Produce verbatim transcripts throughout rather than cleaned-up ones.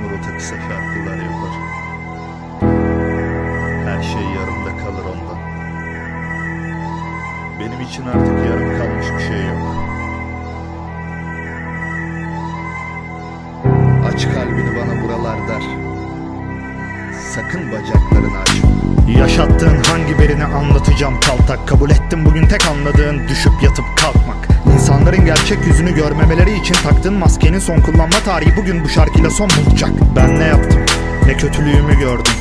bu rota kısa farklılar yapar. Her şey yarımda kalır ondan. Benim için artık yarım kalmış bir şey yok. Aç kalbini bana buralar der. Sakın bacaklarını açma. Yaşattığın hangi birini anlatacağım kaltak. Kabul ettim bugün tek anladığın düşüp yatıp kalkmak. İnsanların gerçek yüzünü görmemeleri için taktığın maskenin son kullanma tarihi bugün bu şarkıyla son bulacak. Ben ne yaptım, ne kötülüğümü gördüm.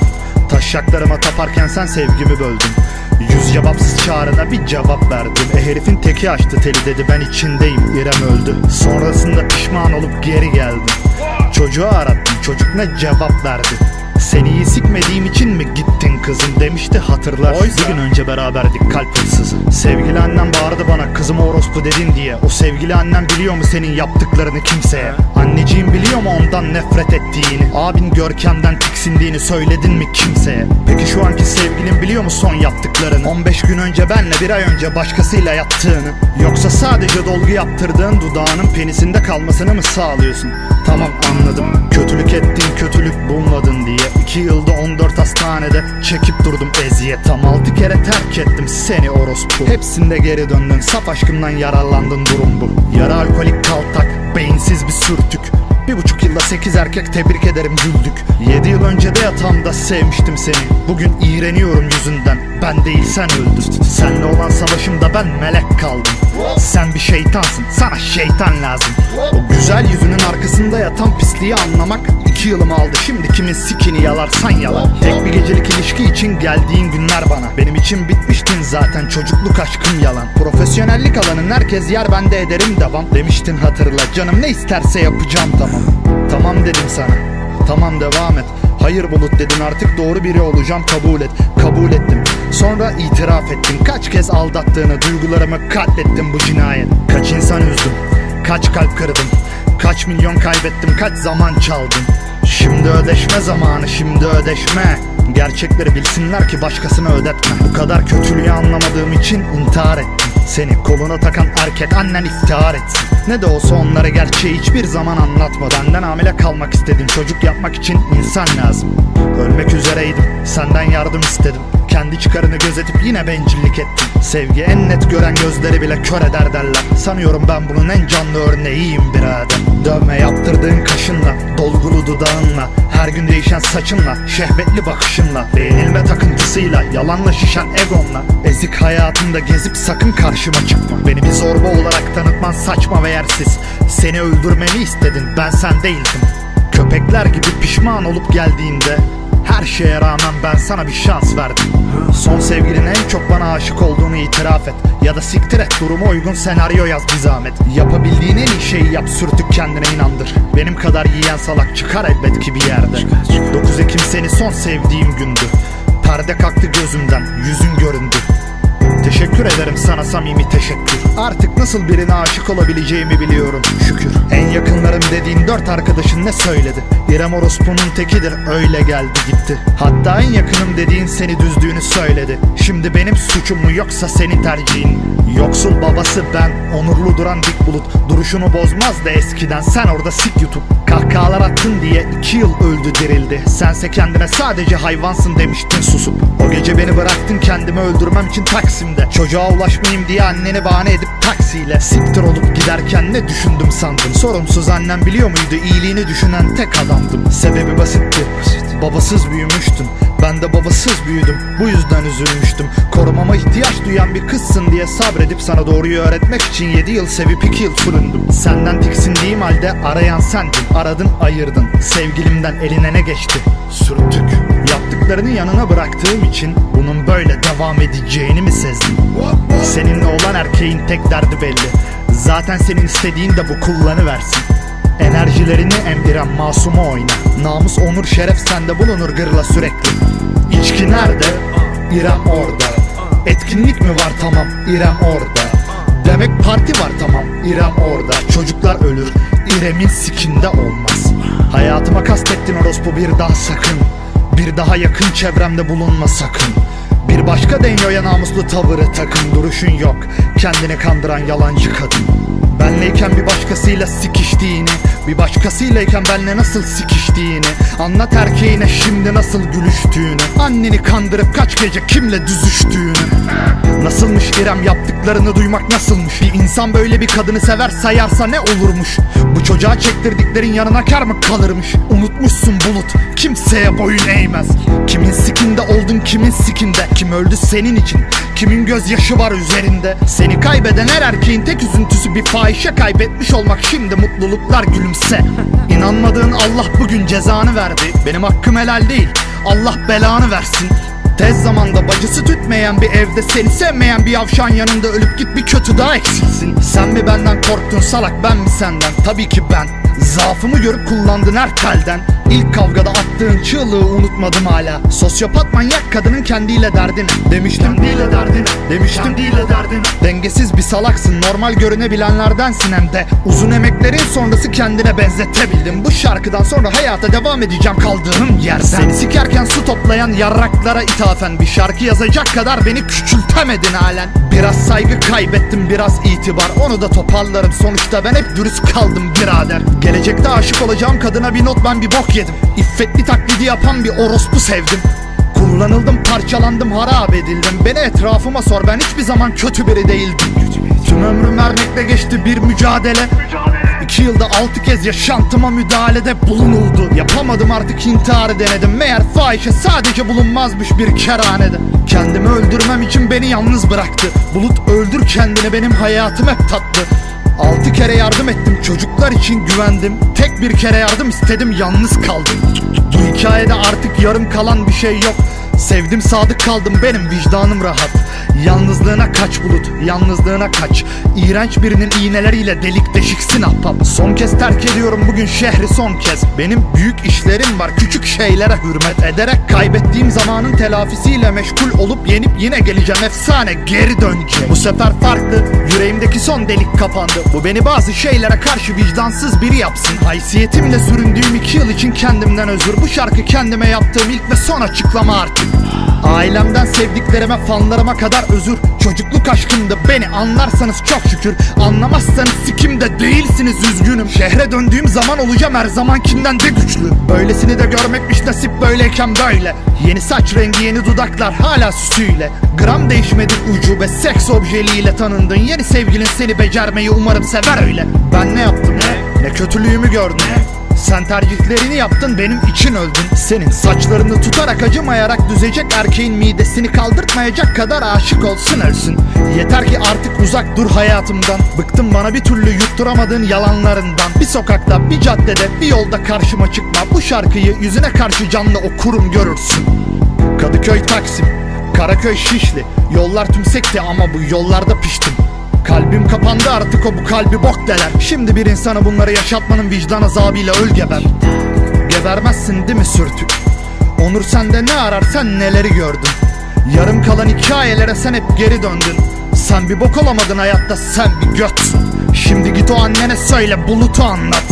Taşaklarıma taparken sen sevgimi böldün. Yüz cevapsız çağrına bir cevap verdim. E herifin teki açtı teli dedi, ben içindeyim, İrem öldü. Sonrasında pişman olup geri geldim. Çocuğu arattım, çocuk ne cevap verdi? Seni iyi sikmediğim için mi gittin kızım demişti, hatırlar. Oysa bir gün önce beraberdik kalp hırsızı. Sevgili annem bağırdı bana kızıma orospu dedin diye. O sevgili annem biliyor mu senin yaptıklarını kimseye? Anneciğim biliyor mu ondan nefret ettiğini? Abin Görkem'den tiksindiğini söyledin mi kimseye? Peki şu anki sevgilin biliyor mu son yaptıklarını? on beş gün önce benle bir ay önce başkasıyla yattığını. Yoksa sadece dolgu yaptırdığın dudağının penisinde kalmasını mı sağlıyorsun? Tamam anladım, kötülük ettin, kötülük bulmadın diye İki yılda on dört hastanede çekip durdum eziyet. Tam altı kere terk ettim seni orospu. Hepsinde geri döndün, saf aşkımdan yararlandın, durum bu. Yara alkolik kaltak, beyinsiz bir sürtük. Bir buçuk yılda sekiz erkek, tebrik ederim güldük. Yedi yıl önce de yatağımda sevmiştim seni. Bugün iğreniyorum yüzünden, ben değil sen öldün. Seninle olan savaşımda ben melek kaldım. Sen bir şeytansın, sana şeytan lazım. O güzel yüzünün arkasında yatan pisliği anlamak iki yılımı aldı. Şimdi kimin sikini yalarsan yalan. Tek bir gecelik ilişki için geldiğin günler bana. Benim için bitmiştin zaten, çocukluk aşkım yalan. Profesyonellik alanın herkes yer, ben de ederim devam. Demiştin hatırla, canım ne isterse yapacağım tamam. Tamam dedim sana, tamam devam et. Hayır bulut dedin, artık doğru biri olacağım, kabul et. Kabul ettim, sonra itiraf ettim. Kaç kez aldattığını, duygularımı katlettim, bu cinayet. Kaç insan üzdüm, kaç kalp kırdım, kaç milyon kaybettim, kaç zaman çaldım. Şimdi ödeşme zamanı, şimdi ödeşme. Gerçekleri bilsinler ki başkasına ödetme. Bu kadar kötülüğü anlamadığım için intihar ettim. Seni koluna takan erkek annen iftihar etsin. Ne de olsa onlara gerçeği hiçbir zaman anlatmadı. Benden hamile kalmak istedim, çocuk yapmak için insan lazım. Ölmek üzereydim, senden yardım istedim. Kendi çıkarını gözetip yine bencillik ettim. Sevgi en net gören gözleri bile kör eder derler. Sanıyorum ben bunun en canlı örneğiyim birader. Dövme yaptırdığın kaşınla, dolgulu dudağınla, her gün değişen saçınla, şehvetli bakışınla, beğenilme takıntısıyla, yalanla şişen egonla, ezik hayatında gezip sakın karşıma çıkma. Beni bir zorba olarak tanıtman saçma ve yersiz. Seni öldürmemi istedin, ben sen değildim. Köpekler gibi pişman olup geldiğinde her şeye rağmen ben sana bir şans verdim. Son sevgilin en çok bana aşık olduğunu itiraf et. Ya da siktir et, duruma uygun senaryo yaz bir zahmet. Yapabildiğin en iyi şeyi yap, sürtük kendine inandır. Benim kadar yiyen salak çıkar elbet ki bir yerde. dokuz Ekim seni son sevdiğim gündü. Perde kalktı gözümden, yüzün göründü. Teşekkür ederim sana, samimi teşekkür. Artık nasıl birine aşık olabileceğimi biliyorum, şükür. En yakınlarım dediğin dört arkadaşın ne söyledi? İrem orospunun tekidir, öyle geldi gitti. Hatta en yakınım dediğin seni düzdüğünü söyledi. Şimdi benim suçum mu yoksa senin tercihin? Yoksul babası ben, onurlu duran dik bulut. Duruşunu bozmaz da eskiden, sen orada sik YouTube. Kahkahalar attın diye iki yıl öldü dirildi. Sense kendine sadece hayvansın demiştin susup. O gece beni bıraktın kendimi öldürmem için Taksim'de. Çocuğa ulaşmayayım diye anneni bahane edip taksiyle siktir olup giderken ne düşündüm sandın? Sorumsuz annem biliyor muydu, iyiliğini düşünen tek adamdım. Sebebi basitti, babasız büyümüştün. Ben de babasız büyüdüm, bu yüzden üzülmüştüm. Korumama ihtiyaç duyan bir kızsın diye sabredip sana doğruyu öğretmek için yedi yıl sevip iki yıl fırındım. Senden tiksindiğim halde arayan sendin, aradın ayırdın. Sevgilimden eline ne geçti? Sürtük. Yaptıklarını yanına bıraktığım için bunun böyle devam edeceğini mi sezdin? Seninle olan erkeğin tek derdi belli. Zaten senin istediğin de bu, kullanıversin. Enerjilerini emdiren masuma oyna. Namus, onur, şeref sende bulunur, gırla sürekli. İçki nerede? İrem orada. Etkinlik mi var? Tamam, İrem orada. Demek parti var, tamam, İrem orada. Çocuklar ölür, İrem'in sikinde olmaz. Hayatıma kastettin orospu, bir daha sakın. Bir daha yakın çevremde bulunma sakın. Bir başka deniyor ya namuslu tavırı takın. Duruşun yok, kendini kandıran yalancı kadın. Benleyken bir başkasıyla sikiştiğini, bir başkasıylayken benle nasıl sikiştiğini, anlat erkeğine şimdi nasıl gülüştüğünü, anneni kandırıp kaç gece kimle düzüştüğünü. Nasılmış İrem, yaptıklarını duymak nasılmış? Bir insan böyle bir kadını sever sayarsa ne olurmuş? Bu çocuğa çektirdiklerin yanına kar mı kalırmış? Unutmuşsun Bulut, kimseye boyun eğmez. Kimin sikinde oldun, kimin sikinde? Kim öldü senin için? Kimin gözyaşı var üzerinde? Seni kaybeden her erkeğin tek üzüntüsü bir fahişe kaybetmiş olmak. Şimdi mutluluklar, gülümse. İnanmadığın Allah bugün cezanı verdi. Benim hakkım helal değil, Allah belanı versin. Tez zamanda bacısı tütmeyen bir evde, seni sevmeyen bir yavşan yanında ölüp git, bir kötü daha eksilsin. Sen mi benden korktun salak, ben mi senden? Tabii ki ben. Zaafımı görüp kullandın her telden. İlk kavgada attığın çığlığı unutmadım hala. Sosyopat manyak kadının kendiyle derdini. Demiştim kendiyle derdini. Demiştim kendiyle derdini. Dengesiz bir salaksın, normal görünebilenlerdensin hem de. Uzun emeklerin sonrası kendine benzetebildim. Bu şarkıdan sonra hayata devam edeceğim kaldığım yerden. Seni sikerken su toplayan yarraklara ithafen bir şarkı yazacak kadar beni küçültemedin halen. Biraz saygı kaybettim, biraz itibar, onu da toparlarım. Sonuçta ben hep dürüst kaldım birader. Gelecekte aşık olacağım kadına bir not, ben bir bok yedim. İffetli taklidi yapan bir orospu sevdim. Kullanıldım, parçalandım, harap edildim. Beni etrafıma sor, ben hiçbir zaman kötü biri değildim. Tüm ömrüm vermekle geçti bir mücadele. İki yılda altı kez yaşantıma müdahalede bulunuldu. Yapamadım, artık intiharı denedim. Meğer fahişe sadece bulunmazmış bir kerhanede. Kendimi öldürmem için beni yalnız bıraktı. Bulut, öldür kendini, benim hayatım hep tatlı. Altı kere yardım ettim, çocuklar için güvendim. Tek bir kere yardım istedim, yalnız kaldım. Bu hikayede artık yarım kalan bir şey yok. Sevdim, sadık kaldım, benim vicdanım rahat. Yalnızlığına kaç Bulut, yalnızlığına kaç. İğrenç birinin iğneleriyle delik deşiksin ahbap. Son kez terk ediyorum bugün şehri, son kez. Benim büyük işlerim var, küçük şeylere hürmet ederek. Kaybettiğim zamanın telafisiyle meşgul olup yenip yine geleceğim, efsane geri dönecek. Bu sefer farklı, yüreğimdeki son delik kapandı. Bu beni bazı şeylere karşı vicdansız biri yapsın. Haysiyetimle süründüğüm iki yıl için kendimden özür. Bu şarkı kendime yaptığım ilk ve son açıklama artık. Ailemden sevdiklerime, fanlarıma kadar özür. Çocukluk aşkımdı, beni anlarsanız çok şükür. Anlamazsanız sikimde değilsiniz, üzgünüm. Şehre döndüğüm zaman olacağım her zamankinden de güçlü. Böylesini de görmekmiş nasip, böyleyken böyle. Yeni saç rengi, yeni dudaklar, hala süsüyle. Gram değişmedi ucu ve seks objeliyle tanındın. Yeni sevgilin seni becermeyi umarım sever öyle. Ben ne yaptım, ne, ne kötülüğümü gördün, ne? Sen tercihlerini yaptın, benim için öldün. Senin saçlarını tutarak, acımayarak düzecek erkeğin midesini kaldırtmayacak kadar aşık olsun ölsün. Yeter ki artık uzak dur hayatımdan. Bıktım bana bir türlü yutturamadığın yalanlarından. Bir sokakta, bir caddede, bir yolda karşıma çıkma. Bu şarkıyı yüzüne karşı canlı okurum, görürsün. Kadıköy, Taksim, Karaköy, Şişli. Yollar tümsekti ama bu yollarda piştim. Kalbim kapandı artık, o bu kalbi bok deler. Şimdi bir insana bunları yaşatmanın vicdan azabıyla öl geber. Gebermezsin değil mi sürtük? Onur sende ne arar, sen neleri gördün? Yarım kalan hikayelere sen hep geri döndün. Sen bir bok olamadın hayatta, sen bir götsün. Şimdi git o annene söyle, Bulut'u anlat.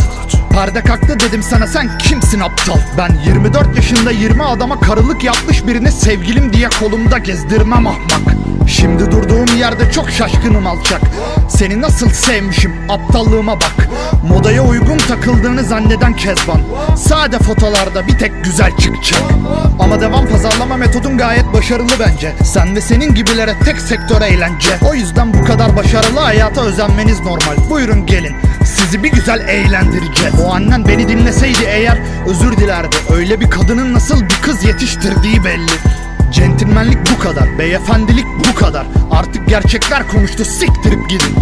Perde kalktı dedim sana, sen kimsin aptal? Ben yirmi dört yaşında yirmi adama karılık yapmış birini sevgilim diye kolumda gezdirmem ahmak. Şimdi durduğum yerde çok şaşkınım alçak. Seni nasıl sevmişim, aptallığıma bak. Modaya uygun takıldığını zanneden kezban. Sade fotolarda bir tek güzel çıkacak. Ama devam pazarlama metodun gayet başarılı bence. Sen ve senin gibilere tek sektör eğlence. O yüzden bu kadar başarılı hayata özenmeniz normal. Buyurun gelin, sizi bir güzel eğlendireceğiz. O annen beni dinleseydi eğer özür dilerdi. Öyle bir kadının nasıl bir kız yetiştirdiği belli. Centilmenlik bu kadar, beyefendilik bu kadar. Artık gerçekler konuştu, siktirip gidin.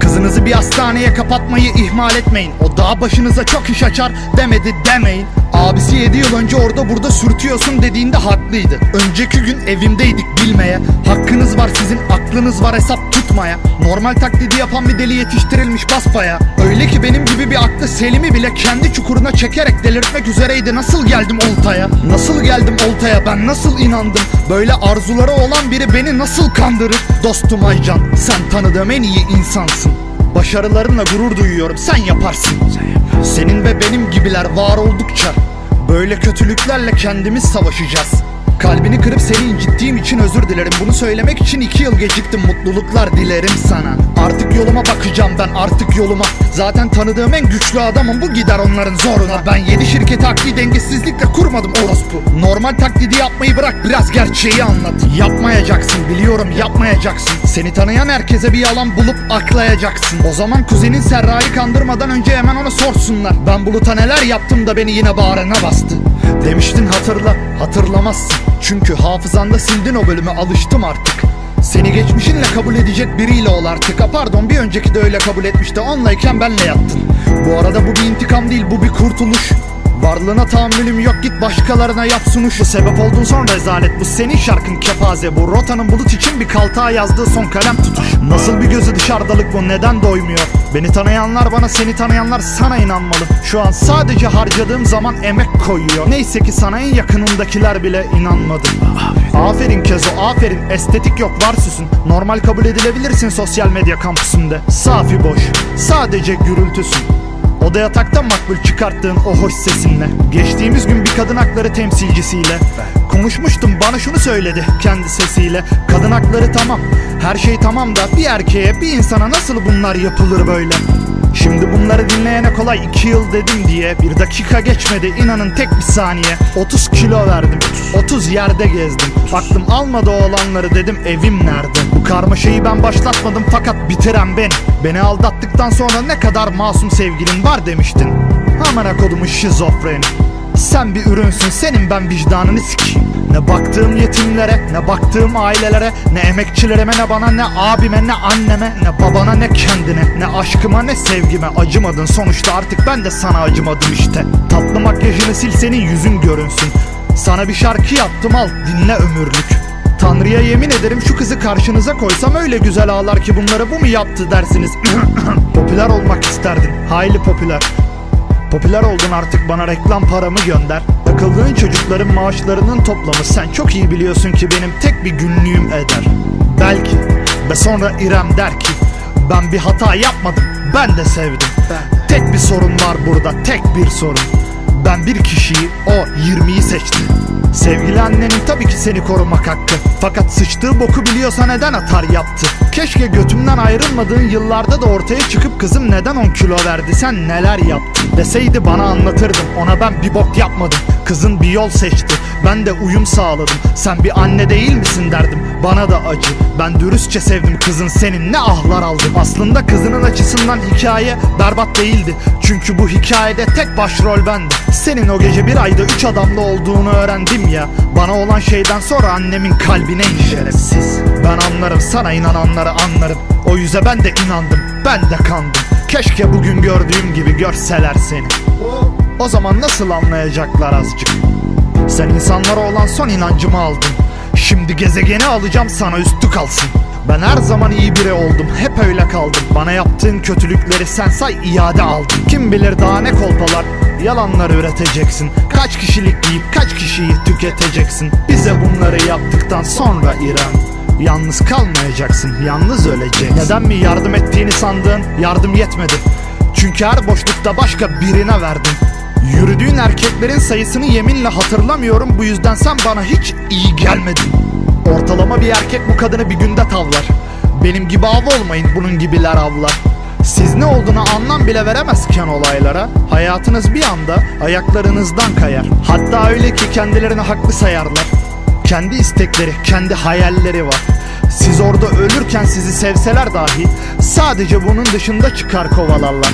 Kızınızı bir hastaneye kapatmayı ihmal etmeyin. O daha başınıza çok iş açar, demedi demeyin. Abisi yedi yıl önce orada burada sürtüyorsun dediğinde haklıydı. Önceki gün evimdeydik bilmeye. Hakkınız var sizin, aklınız var hesap tutmaya. Normal taklidi yapan bir deli yetiştirilmiş basbaya. Öyle ki benim gibi bir aklı selimi bile kendi çukuruna çekerek delirtmek üzereydi. Nasıl geldim oltaya? Nasıl geldim oltaya? Ben nasıl inandım? Böyle arzuları olan biri beni nasıl kandırır? Dostum Aycan, sen tanıdığım en iyi insansın. Başarılarınla gurur duyuyorum, sen yaparsın. Senin ve benim gibiler var oldukça böyle kötülüklerle kendimiz savaşacağız. Kalbini kırıp seni incittiğim için özür dilerim. Bunu söylemek için iki yıl geciktim. Mutluluklar dilerim sana. Artık yoluma bakacağım ben, artık yoluma. Zaten tanıdığım en güçlü adamım, bu gider onların zoruna. Ben yedi şirketi akli dengesizlikle kurmadım orospu. Normal taklidi yapmayı bırak, biraz gerçeği anlat. Yapmayacaksın, biliyorum yapmayacaksın. Seni tanıyan herkese bir yalan bulup aklayacaksın. O zaman kuzenin Serra'yı kandırmadan önce hemen ona sorsunlar. Ben Bulut'a neler yaptım da beni yine bağrına bastı. Demiştin hatırla, hatırlamazsın. Çünkü hafızanda sildin o bölümü, alıştım artık. Seni geçmişinle kabul edecek biriyle ol artık. A pardon, bir önceki de öyle kabul etmişti. Onlayken benle yattın. Bu arada bu bir intikam değil, bu bir kurtuluş. Varlığına tahammülüm yok, git başkalarına yap sunuş. Bu sebep oldun son rezalet, bu senin şarkın kepaze. Bu rotanın Bulut için bir kaltağa yazdığı son kalem tutuş. Nasıl bir gözü dışarıdalık bu, neden doymuyor? Beni tanıyanlar bana, seni tanıyanlar sana inanmalı. Şu an sadece harcadığım zaman emek koyuyor. Neyse ki sana en yakınındakiler bile inanmadı. Aferin Kezo, aferin. Estetik yok, var süsün. Normal kabul edilebilirsin sosyal medya kampüsünde. Safi boş, sadece gürültüsün. O da yataktan makbul çıkarttığın o hoş sesinle. Geçtiğimiz gün bir kadın hakları temsilcisiyle konuşmuştum, bana şunu söyledi kendi sesiyle. Kadın hakları tamam, her şey tamam da bir erkeğe, bir insana nasıl bunlar yapılır böyle? Şimdi bunları dinleyene kolay, iki yıl dedim diye bir dakika geçmedi, inanın tek bir saniye. Otuz kilo verdim, otuz yerde gezdim. Aklım almadı o olanları, dedim evim nerede? Bu karmaşayı ben başlatmadım fakat bitiren ben. Beni aldattıktan sonra ne kadar masum sevgilin var demiştin. Amına kodumun şizofreni. Sen bir ürünsün, senin ben vicdanını sikeyim. Ne baktığım yetimlere, ne baktığım ailelere, ne emekçilerime, ne bana, ne abime, ne anneme, ne babana, ne kendine, ne aşkıma, ne sevgime acımadın. Sonuçta artık ben de sana acımadım işte. Tatlı makyajını sil, senin yüzün görünsün. Sana bir şarkı yaptım, al dinle ömürlük. Tanrı'ya yemin ederim şu kızı karşınıza koysam öyle güzel ağlar ki bunları bu mu yaptı dersiniz. Popüler olmak isterdim, hayli popüler. Popüler oldun artık, bana reklam paramı gönder. Takıldığın çocukların maaşlarının toplamı. Sen çok iyi biliyorsun ki benim tek bir günlüğüm eder. Belki ve sonra İrem der ki ben bir hata yapmadım, ben de sevdim. Ben. Tek bir sorun var burada, tek bir sorun. Ben bir kişiyi, o yirmiyi seçti. Sevgili annenin tabii ki seni korumak hakkı. Fakat sıçtığı boku biliyorsa neden atar yaptı? Keşke götümden ayrılmadığın yıllarda da ortaya çıkıp kızım neden on kilo verdi, sen neler yaptın deseydi bana, anlatırdım ona ben bir bok yapmadım. Kızın bir yol seçti, ben de uyum sağladım. Sen bir anne değil misin derdim, bana da acı. Ben dürüstçe sevdim, kızın senin ne ahlar aldım. Aslında kızının açısından hikaye berbat değildi. Çünkü bu hikayede tek başrol bendim. Senin o gece bir ayda üç adamla olduğunu öğrendim ya. Bana olan şeyden sonra annemin kalbine inşerefsiz. Ben anlarım, sana inananları anlarım. O yüze ben de inandım, ben de kandım. Keşke bugün gördüğüm gibi görseler seni. O zaman nasıl anlayacaklar azıcık? Sen insanlara olan son inancımı aldın. Şimdi gezegeni alacağım, sana üstü kalsın. Ben her zaman iyi biri oldum, hep öyle kaldım. Bana yaptığın kötülükleri sen say, iade aldın. Kim bilir daha ne kolpalar, yalanlar üreteceksin. Kaç kişilik giyip kaç kişiyi tüketeceksin. Bize bunları yaptıktan sonra İrem, yalnız kalmayacaksın, yalnız öleceksin. Neden mi yardım ettiğini sandığın yardım yetmedi? Çünkü her boşlukta başka birine verdin. Yürüdüğün erkeklerin sayısını yeminle hatırlamıyorum. Bu yüzden sen bana hiç iyi gelmedin. Ortalama bir erkek bu kadını bir günde tavlar. Benim gibi av olmayın, bunun gibiler avlar. Siz ne olduğunu anlam bile veremezken olaylara, hayatınız bir anda ayaklarınızdan kayar. Hatta öyle ki kendilerini haklı sayarlar. Kendi istekleri, kendi hayalleri var. Siz orada ölürken sizi sevseler dahi sadece bunun dışında çıkar kovalarlar.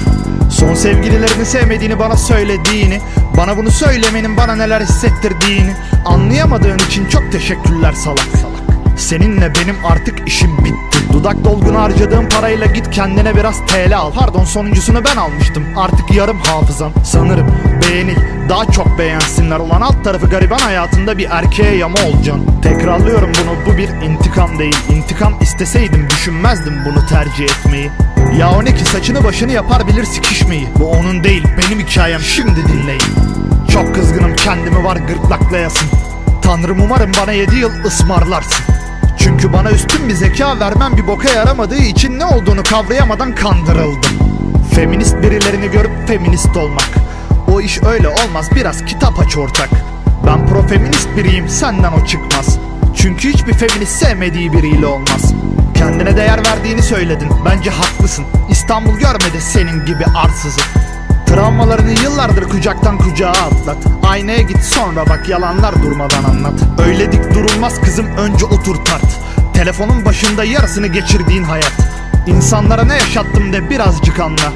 Son sevgililerini sevmediğini bana söylediğini, bana bunu söylemenin bana neler hissettirdiğini anlayamadığın için çok teşekkürler salak salak. Seninle benim artık işim bitti. Dudak dolgunu harcadığım parayla git kendine biraz T L al. Pardon, sonuncusunu ben almıştım, artık yarım hafızam. Sanırım beğenil, daha çok beğensinler. Olan alt tarafı gariban hayatında bir erkeğe yama olacaksın. Tekrarlıyorum bunu, bu bir intikam değil. İntikam isteseydim düşünmezdim bunu tercih etmeyi. Ya o ne ki, saçını başını yapar bilir sikişmeyi. Bu onun değil, benim hikayem, şimdi dinleyin. Çok kızgınım, kendimi var gırtlaklayasın. Tanrım umarım bana yedi yıl ısmarlarsın. Çünkü bana üstün bir zeka vermem bir boka yaramadığı için ne olduğunu kavrayamadan kandırıldım. Feminist birilerini görüp feminist olmak, o iş öyle olmaz, biraz kitap aç ortak. Ben profeminist biriyim, senden o çıkmaz. Çünkü hiçbir feminist sevmediği biriyle olmaz. Kendine değer verdiğini söyledin, bence haklısın. İstanbul görmedi senin gibi arsızı. Travmalarını yıllardır kucaktan kucağa atlat. Aynaya git sonra bak, yalanlar durmadan anlat. Öyle dik durulmaz kızım, önce otur tart. Telefonun başında yarısını geçirdiğin hayat. İnsanlara ne yaşattım de birazcık anla.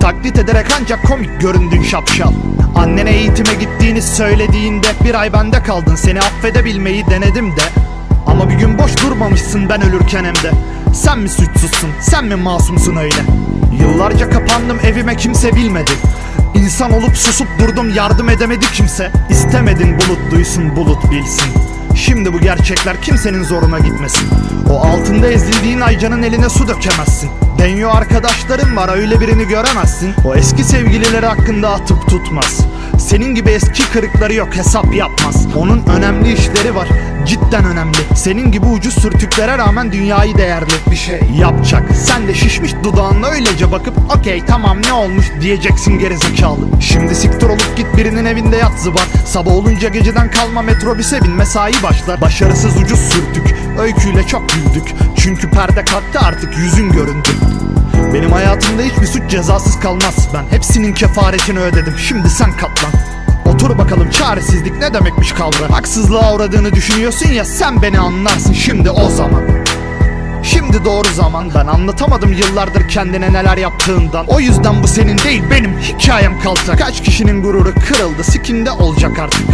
Taklit ederek ancak komik göründün şapşal. Annene eğitime gittiğini söylediğinde bir ay bende kaldın, seni affedebilmeyi denedim de. Ama bir gün boş durmamışsın ben ölürken hem de. Sen mi suçsuzsun, sen mi masumsun öyle? Yıllarca kapandım evime, kimse bilmedi. İnsan olup susup durdum, yardım edemedi kimse. İstemedin bulut duysun, bulut bilsin. Şimdi bu gerçekler kimsenin zoruna gitmesin. O altında ezildiğin Aycan'ın eline su dökemezsin. Denyo arkadaşların var, öyle birini göremezsin. O eski sevgilileri hakkında atıp tutmaz. Senin gibi eski kırıkları yok, hesap yapmaz. Onun önemli işleri var, cidden önemli. Senin gibi ucuz sürtüklere rağmen dünyayı değerli bir şey yapacak. Sen de şişmiş dudağınla öylece bakıp okey tamam ne olmuş diyeceksin gerizekalı. Şimdi siktir olup git birinin evinde yat zıbar. Sabah olunca geceden kalma metrobüse bin, mesai başlar. Başarısız ucuz sürtük öyküyle çok güldük. Çünkü perde kalktı artık yüzün göründü. Benim hayatımda hiçbir suç cezasız kalmaz. Ben hepsinin kefaretini ödedim, şimdi sen katlan. Otur bakalım çaresizlik ne demekmiş kavra. Haksızlığa uğradığını düşünüyorsun ya, sen beni anlarsın şimdi o zaman. Şimdi doğru zaman. Ben anlatamadım yıllardır kendine neler yaptığından. O yüzden bu senin değil benim hikayem kalacak. Kaç kişinin gururu kırıldı, sikinde olacak artık.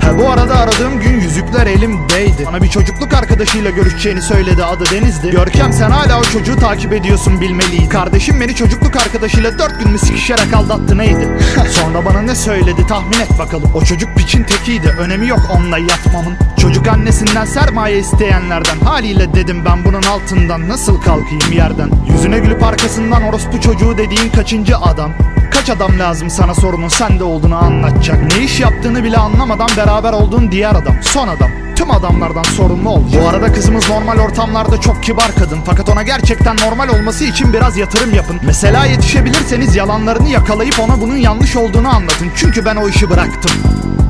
He bu arada aradığım gün yüzükler elimdeydi. Bana bir çocukluk arkadaşıyla görüşeceğini söyledi, adı Deniz'di. Görkem sen hala o çocuğu takip ediyorsun bilmeliydin. Kardeşim beni çocukluk arkadaşıyla dört gün mü sikişerek aldattı neydi? Sonra bana ne söyledi tahmin et bakalım. O çocuk piçin tekiydi, önemi yok onunla yatmamın. Çocuk annesinden sermaye isteyenlerden. Haliyle dedim ben bunun altından nasıl kalkayım yerden. Yüzüne gülüp arkasından orospu çocuğu dediğin kaçıncı adam? Kaç adam lazım sana sorunun sende olduğunu anlatacak? Ne iş yaptığını bile anlamadan beraber olduğun diğer adam, son adam, tüm adamlardan sorumlu olacak. Bu arada kızımız normal ortamlarda çok kibar kadın. Fakat ona gerçekten normal olması için biraz yatırım yapın. Mesela yetişebilirseniz yalanlarını yakalayıp ona bunun yanlış olduğunu anlatın. Çünkü ben o işi bıraktım.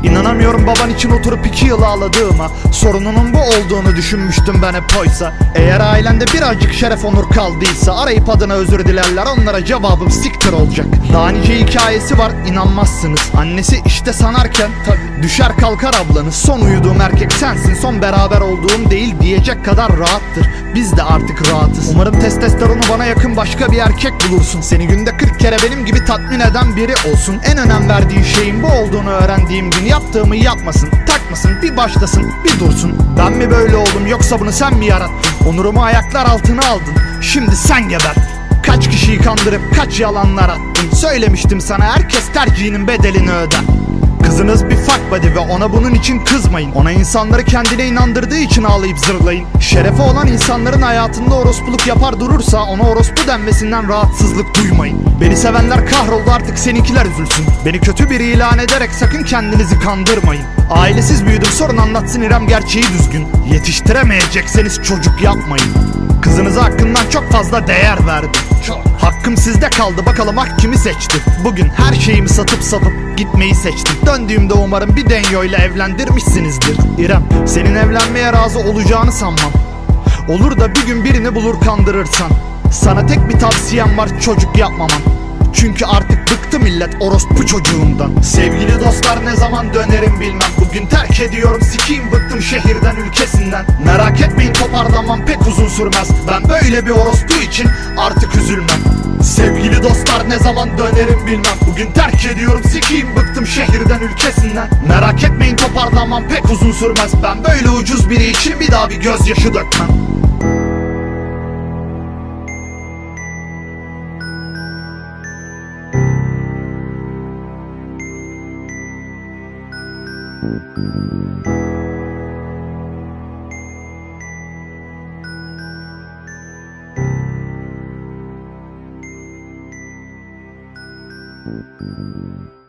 İnanamıyorum baban için oturup iki yıl ağladığıma. Sorununun bu olduğunu düşünmüştüm ben hep oysa. Eğer ailende birazcık şeref onur kaldıysa arayıp adına özür dilerler, onlara cevabım siktir olacak. Daha nice hikayesi var, inanmazsınız. Annesi işte sanarken tabii düşer kalkar ablanız. Son uyuduğum erkek sensin, son beraber olduğum değil diyecek kadar rahattır. Biz de artık rahatız. Umarım testosteronu bana yakın başka bir erkek bulursun. Seni günde kırk kere benim gibi tatmin eden biri olsun. En önem verdiği şeyin bu olduğunu öğrendiğim gün yaptığımı yapmasın, takmasın, bir başlasın, bir dursun. Ben mi böyle oldum yoksa bunu sen mi yarattın? Onurumu ayaklar altına aldın, şimdi sen geber. Kaç kişiyi kandırıp kaç yalanlar attın. Söylemiştim sana, herkes tercihinin bedelini öder. Kızınız bir fuck buddy ve ona bunun için kızmayın. Ona insanları kendine inandırdığı için ağlayıp zırlayın. Şerefe olan insanların hayatında orospuluk yapar durursa ona orospu denmesinden rahatsızlık duymayın. Beni sevenler kahroldu artık, seninkiler üzülsün. Beni kötü biri ilan ederek sakın kendinizi kandırmayın. Ailesiz büyüdüm sorun anlatsın İrem gerçeği düzgün. Yetiştiremeyecekseniz çocuk yapmayın. Kızınıza hakkından çok fazla değer verdim. Hakkım sizde kaldı, bakalım hak kimi seçti? Bugün her şeyimi satıp sapıp gitmeyi seçtim. Döndüğümde umarım bir Denyo ile evlendirmişsinizdir. İrem senin evlenmeye razı olacağını sanmam. Olur da bir gün birini bulur kandırırsan. Sana tek bir tavsiyem var, çocuk yapmaman. Çünkü artık bıktı millet orospu çocuğundan. Sevgili dostlar ne zaman dönerim bilmem. Bugün terk ediyorum, sikiyim bıktım şehirden ülkesinden. Merak etmeyin toparlanmam pek uzun sürmez. Ben böyle bir orospu için artık üzülmem. Sevgili dostlar ne zaman dönerim bilmem. Bugün terk ediyorum, sikiyim bıktım şehirden ülkesinden. Merak etmeyin toparlanmam pek uzun sürmez. Ben böyle ucuz biri için bir daha bir gözyaşı dökmem. Thank you.